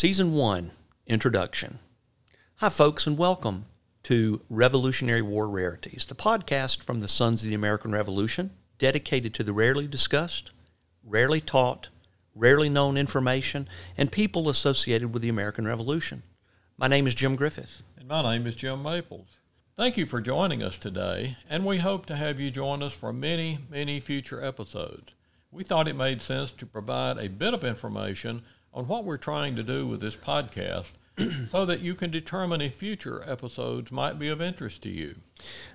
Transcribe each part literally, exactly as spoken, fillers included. Season one, Introduction. Hi, folks, and welcome to Revolutionary War Rarities, the podcast from the Sons of the American Revolution, dedicated to the rarely discussed, rarely taught, rarely known information, and people associated with the American Revolution. My name is Jim Griffith. And my name is Jim Maples. Thank you for joining us today, and we hope to have you join us for many, many future episodes. We thought it made sense to provide a bit of information on what we're trying to do with this podcast so that you can determine if future episodes might be of interest to you.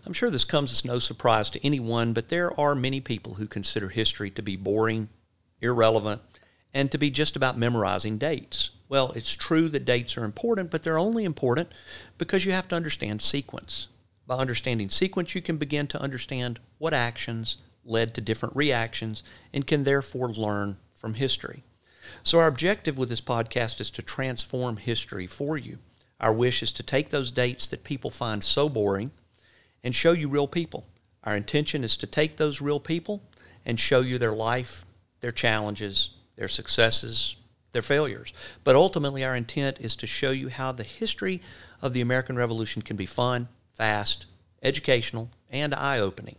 I'm sure this comes as no surprise to anyone, but there are many people who consider history to be boring, irrelevant, and to be just about memorizing dates. Well, it's true that dates are important, but they're only important because you have to understand sequence. By understanding sequence, you can begin to understand what actions led to different reactions and can therefore learn from history. So our objective with this podcast is to transform history for you. Our wish is to take those dates that people find so boring and show you real people. Our intention is to take those real people and show you their life, their challenges, their successes, their failures. But ultimately, our intent is to show you how the history of the American Revolution can be fun, fast, educational, and eye-opening.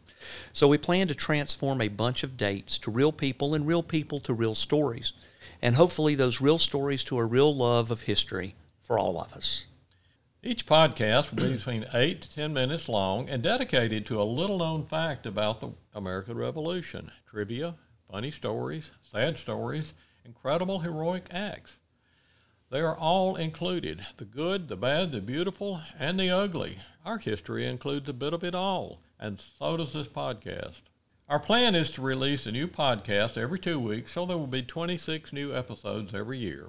So we plan to transform a bunch of dates to real people and real people to real stories, and hopefully those real stories to a real love of history for all of us. Each podcast will be between eight to ten minutes long and dedicated to a little-known fact about the American Revolution, trivia, funny stories, sad stories, incredible heroic acts. They are all included, the good, the bad, the beautiful, and the ugly. Our history includes a bit of it all, and so does this podcast. Our plan is to release a new podcast every two weeks, so there will be twenty-six new episodes every year.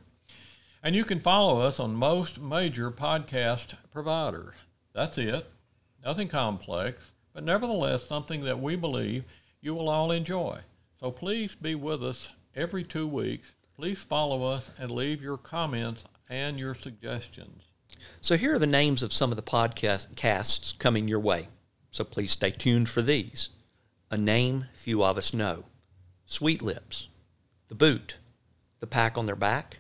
And you can follow us on most major podcast providers. That's it. Nothing complex, but nevertheless something that we believe you will all enjoy. So please be with us every two weeks. Please follow us and leave your comments and your suggestions. So here are the names of some of the podcasts coming your way. So please stay tuned for these. A Name Few of Us Know, Sweet Lips, The Boot, The Pack on Their Back,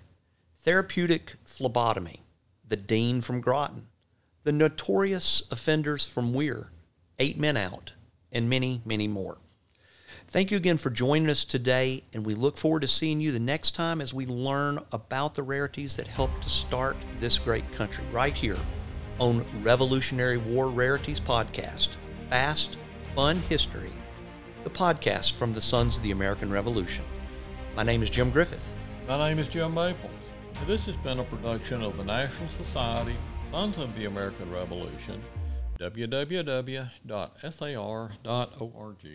Therapeutic Phlebotomy, The Dean from Groton, The Notorious Offenders from Weir, Eight Men Out, and many, many more. Thank you again for joining us today, and we look forward to seeing you the next time as we learn about the rarities that helped to start this great country right here on Revolutionary War Rarities Podcast, Fast, Fun History, the podcast from the Sons of the American Revolution. My name is Jim Griffith. My name is Jim Maples. This has been a production of the National Society, Sons of the American Revolution, w w w dot s a r dot org.